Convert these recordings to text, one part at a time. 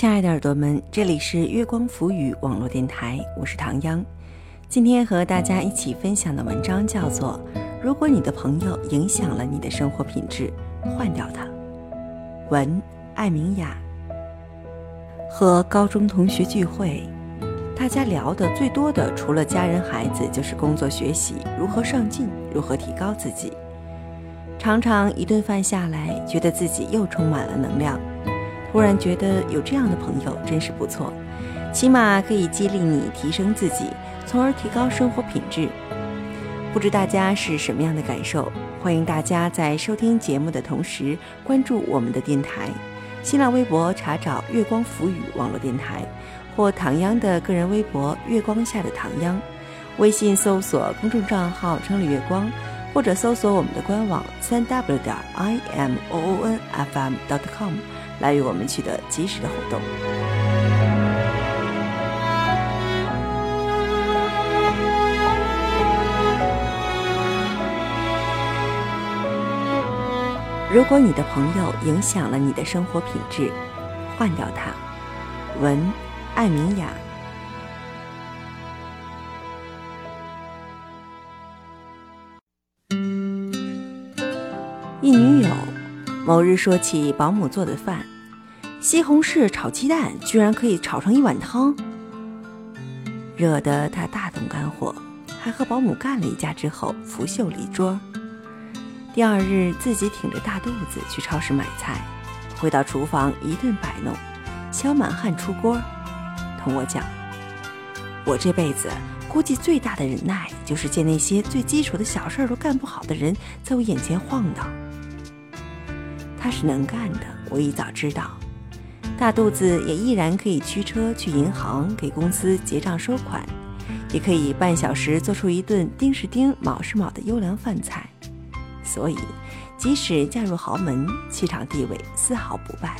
亲爱的耳朵们，这里是月光浮语网络电台，我是唐央。今天和大家一起分享的文章叫做《如果你的朋友影响了你的生活品质，换掉他》，文艾明雅。和高中同学聚会，大家聊的最多的除了家人孩子，就是工作学习，如何上进，如何提高自己。常常一顿饭下来，觉得自己又充满了能量，突然觉得有这样的朋友真是不错，起码可以激励你提升自己，从而提高生活品质。不知大家是什么样的感受？欢迎大家在收听节目的同时关注我们的电台，新浪微博查找月光浮语网络电台，或唐央的个人微博月光下的唐央，微信搜索公众账号城里月光，或者搜索我们的官网 www.imoonfm.com 来与我们取得及时的互动。如果你的朋友影响了你的生活品质，换掉他。文艾明雅。一女友某日说起保姆做的饭，西红柿炒鸡蛋居然可以炒成一碗汤，惹得她大动肝火，还和保姆干了一架之后拂袖离桌。第二日自己挺着大肚子去超市买菜，回到厨房一顿摆弄，小满汉出锅，同我讲，我这辈子估计最大的忍耐就是见那些最基础的小事都干不好的人在我眼前晃荡。他是能干的，我一早知道，大肚子也依然可以驱车去银行给公司结账收款，也可以半小时做出一顿丁是丁卯是卯的优良饭菜。所以即使嫁入豪门，气场地位丝毫不败。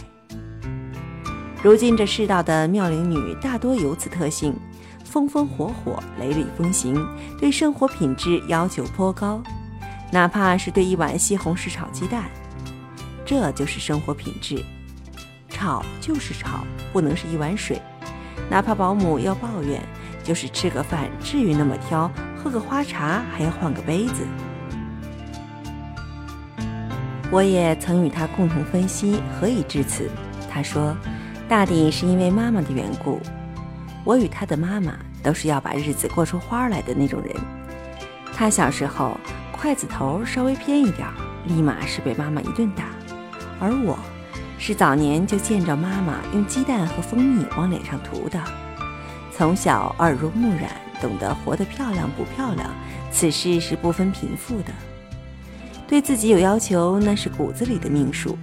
如今这世道的妙龄女大多有此特性，风风火火，雷厉风行，对生活品质要求颇高，哪怕是对一碗西红柿炒鸡蛋。这就是生活品质，炒就是炒，不能是一碗水。哪怕保姆要抱怨，就是吃个饭至于那么挑，喝个花茶还要换个杯子。我也曾与他共同分析何以至此，他说大抵是因为妈妈的缘故。我与他的妈妈都是要把日子过出花来的那种人。他小时候筷子头稍微偏一点，立马是被妈妈一顿打。而我是早年就见着妈妈用鸡蛋和蜂蜜往脸上涂的，从小耳濡目染，懂得活得漂亮不漂亮，此事是不分贫富的。对自己有要求，那是骨子里的命数。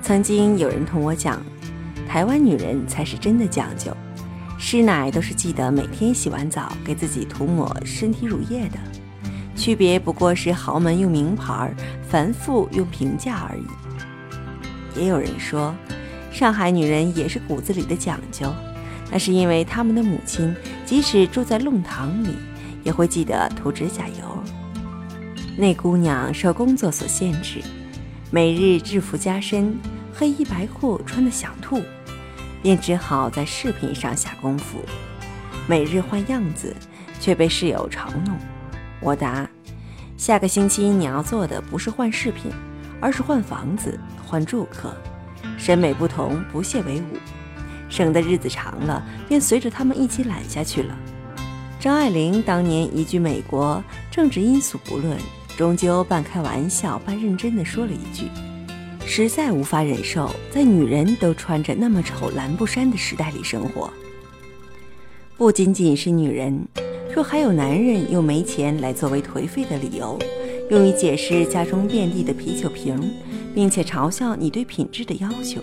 曾经有人同我讲，台湾女人才是真的讲究，师奶都是记得每天洗完澡给自己涂抹身体乳液的，区别不过是豪门用名牌，凡妇用平价而已。也有人说，上海女人也是骨子里的讲究，那是因为他们的母亲即使住在弄堂里，也会记得涂指甲油。那姑娘受工作所限制，每日制服加身，黑衣白裤穿得想吐，便只好在饰品上下功夫，每日换样子，却被室友嘲弄。我答，下个星期你要做的不是换饰品，而是换房子，换住客，审美不同，不屑为伍，省得日子长了便随着他们一起懒下去了。张爱玲当年移居美国，政治因素不论，终究半开玩笑半认真地说了一句，实在无法忍受在女人都穿着那么丑蓝布衫的时代里生活。不仅仅是女人，若还有男人用没钱来作为颓废的理由，用于解释家中遍地的啤酒瓶，并且嘲笑你对品质的要求，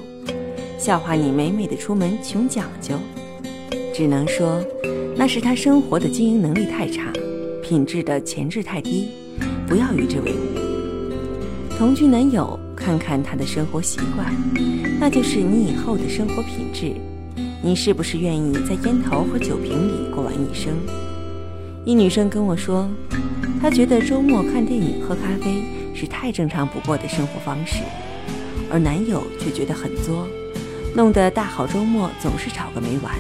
笑话你美美的出门穷讲究，只能说那是他生活的经营能力太差，品质的潜质太低，不要与之为伍。同居男友看看他的生活习惯，那就是你以后的生活品质。你是不是愿意在烟头和酒瓶里过完一生？一女生跟我说，她觉得周末看电影喝咖啡是太正常不过的生活方式，而男友却觉得很作，弄得大好周末总是吵个没完。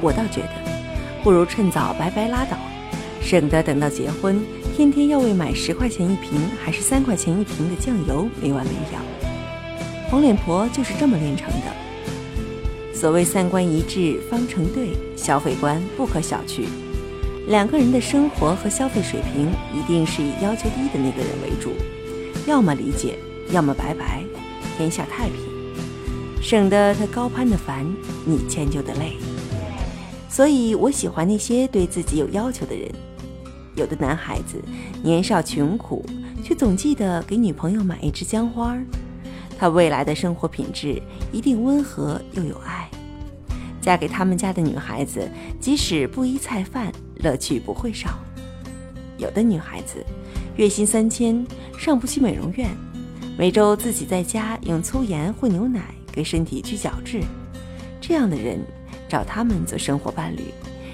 我倒觉得不如趁早白白拉倒，省得等到结婚天天要为买10块钱一瓶还是3块钱一瓶的酱油没完没了。黄脸婆就是这么练成的。所谓三观一致方成对，消费观不可小觑。两个人的生活和消费水平一定是以要求低的那个人为主，要么理解，要么拜拜，天下太平，省得他高攀的烦，你迁就的累。所以我喜欢那些对自己有要求的人。有的男孩子年少穷苦，却总记得给女朋友买一支姜花，他未来的生活品质一定温和又有爱。嫁给他们家的女孩子，即使不依菜饭，乐趣不会少。有的女孩子月薪3000，上不起美容院，每周自己在家用粗盐或牛奶给身体去角质，这样的人找他们做生活伴侣，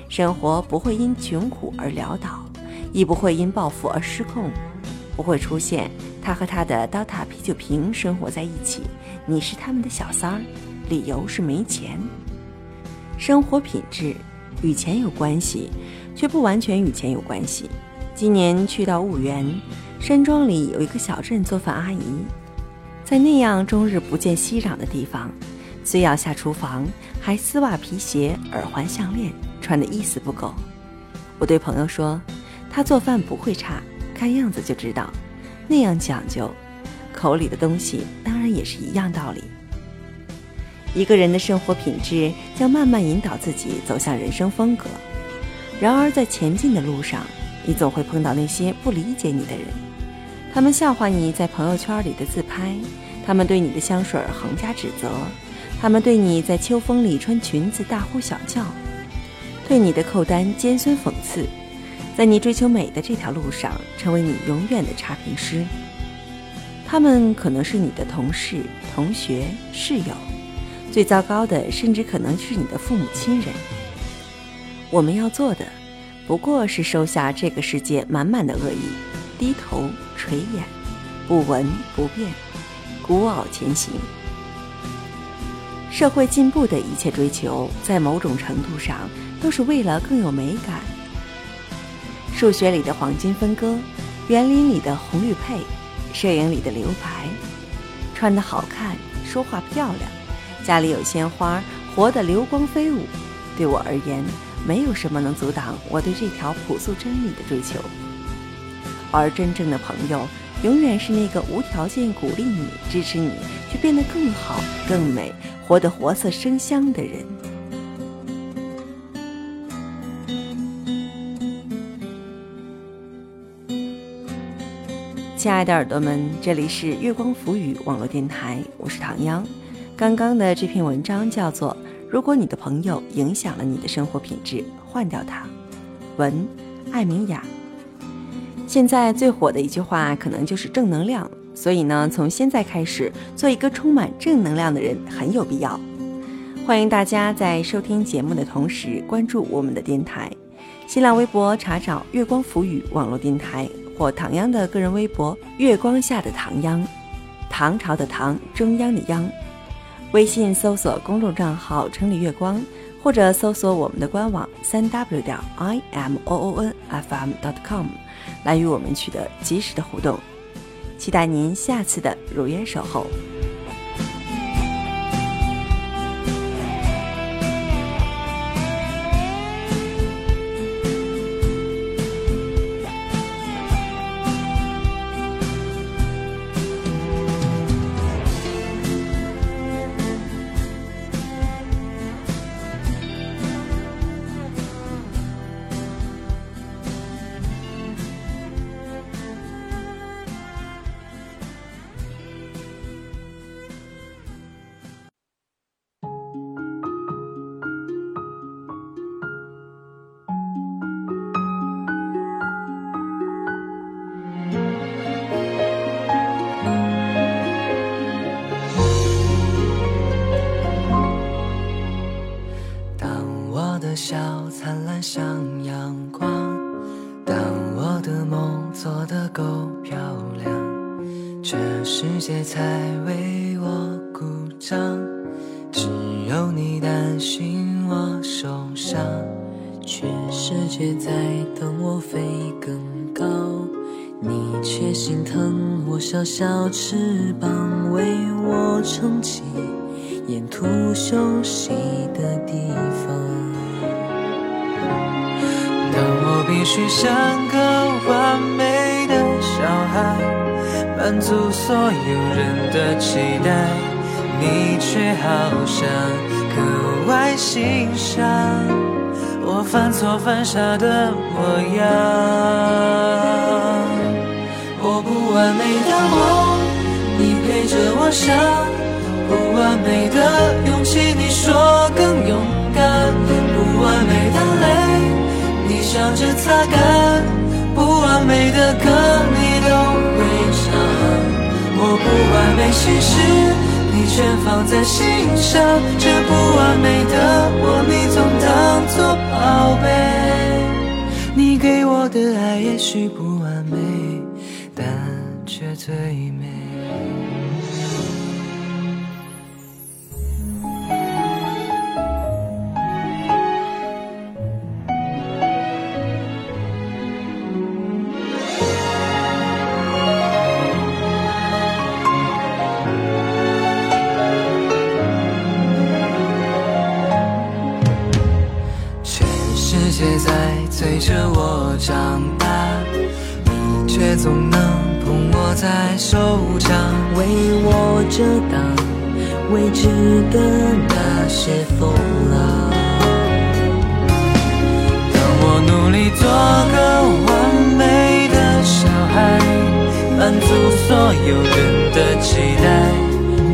生活不会因穷苦而潦倒，亦不会因暴富而失控，不会出现他和他的DOTA啤酒瓶生活在一起，你是他们的小三儿，理由是没钱。生活品质与钱有关系，却不完全与钱有关系。今年去到婺源山庄里有一个小镇做饭阿姨，在那样终日不见熙攘的地方，虽要下厨房，还丝袜皮鞋耳环项链穿得一丝不苟。我对朋友说，她做饭不会差，看样子就知道，那样讲究，口里的东西当然也是一样道理。一个人的生活品质将慢慢引导自己走向人生风格，然而在前进的路上，你总会碰到那些不理解你的人，他们笑话你在朋友圈里的自拍，他们对你的香水横加指责，他们对你在秋风里穿裙子大呼小叫，对你的扣单尖酸讽刺，在你追求美的这条路上成为你永远的差评师。他们可能是你的同事、同学、室友，最糟糕的甚至可能是你的父母亲人。我们要做的不过是收下这个世界满满的恶意，低头垂眼，不闻不辩，孤傲前行。社会进步的一切追求，在某种程度上都是为了更有美感。数学里的黄金分割，园林里的红绿配，摄影里的留白，穿得好看，说话漂亮，家里有鲜花，活得流光飞舞，对我而言，没有什么能阻挡我对这条朴素真理的追求。而真正的朋友，永远是那个无条件鼓励你、支持你去变得更好、更美，活得活色生香的人。亲爱的耳朵们，这里是月光浮语网络电台，我是唐央。刚刚的这篇文章叫做《如果你的朋友影响了你的生活品质，换掉他》，文艾明雅。现在最火的一句话可能就是正能量，所以呢，从现在开始做一个充满正能量的人很有必要。欢迎大家在收听节目的同时关注我们的电台，新浪微博查找月光浮语网络电台，或唐央的个人微博月光下的唐央，唐朝的唐，中央的央。微信搜索公众账号城里月光，或者搜索我们的官网3w.imoonfm.com 来与我们取得及时的互动。期待您下次的如约守候。世界才为我鼓掌，只有你担心我受伤，全世界在等我飞更高，你却心疼我小小翅膀，为我撑起沿途休息的地方。当我必须像个完美的小孩，满足所有人的期待，你却好像格外欣赏我犯错犯傻的模样。我不完美的梦，你陪着我想，不完美的勇气，你说更勇敢，不完美的泪，你笑着擦干，不完美的歌你都会唱。我不完美心事你全放在心上，这不完美的我你总当作宝贝，你给我的爱也许不完美，但却最美。在催着我长大，你却总能捧我在手掌，为我遮挡未知的那些风浪。当我努力做个完美的小孩，满足所有人的期待，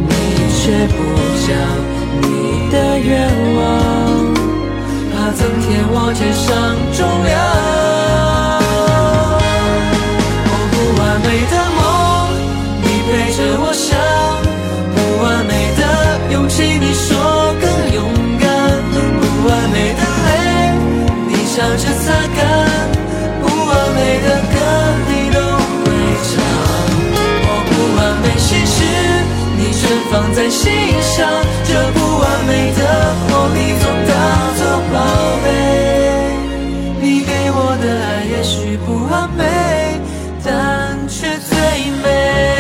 你却不讲你的愿望，它增添我肩上重量。我不完美的梦，你陪着我想，不完美的勇气，你说更勇敢，不完美的泪，你笑着擦干，不完美的歌你都会唱。我不完美心事你全放在心上，这不完美的我你总当作宝贝，你给我的爱也许不完美，但却最美。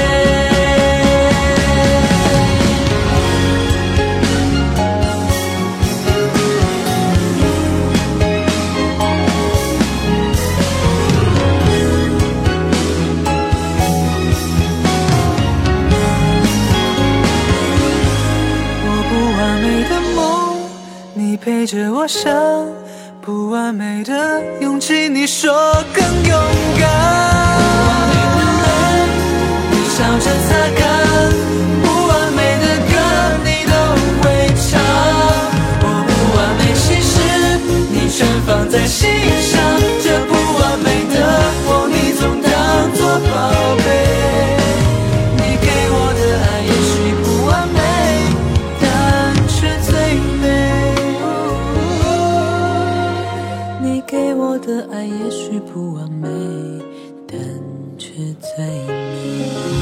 陪着我想，不完美的勇气，你说更勇敢，不完美的泪，你笑着擦干，不完美的歌你都会唱。我不完美心事你全放在心上，这不完美的我你总当作宝贝，我的爱也许不完美，但却最美。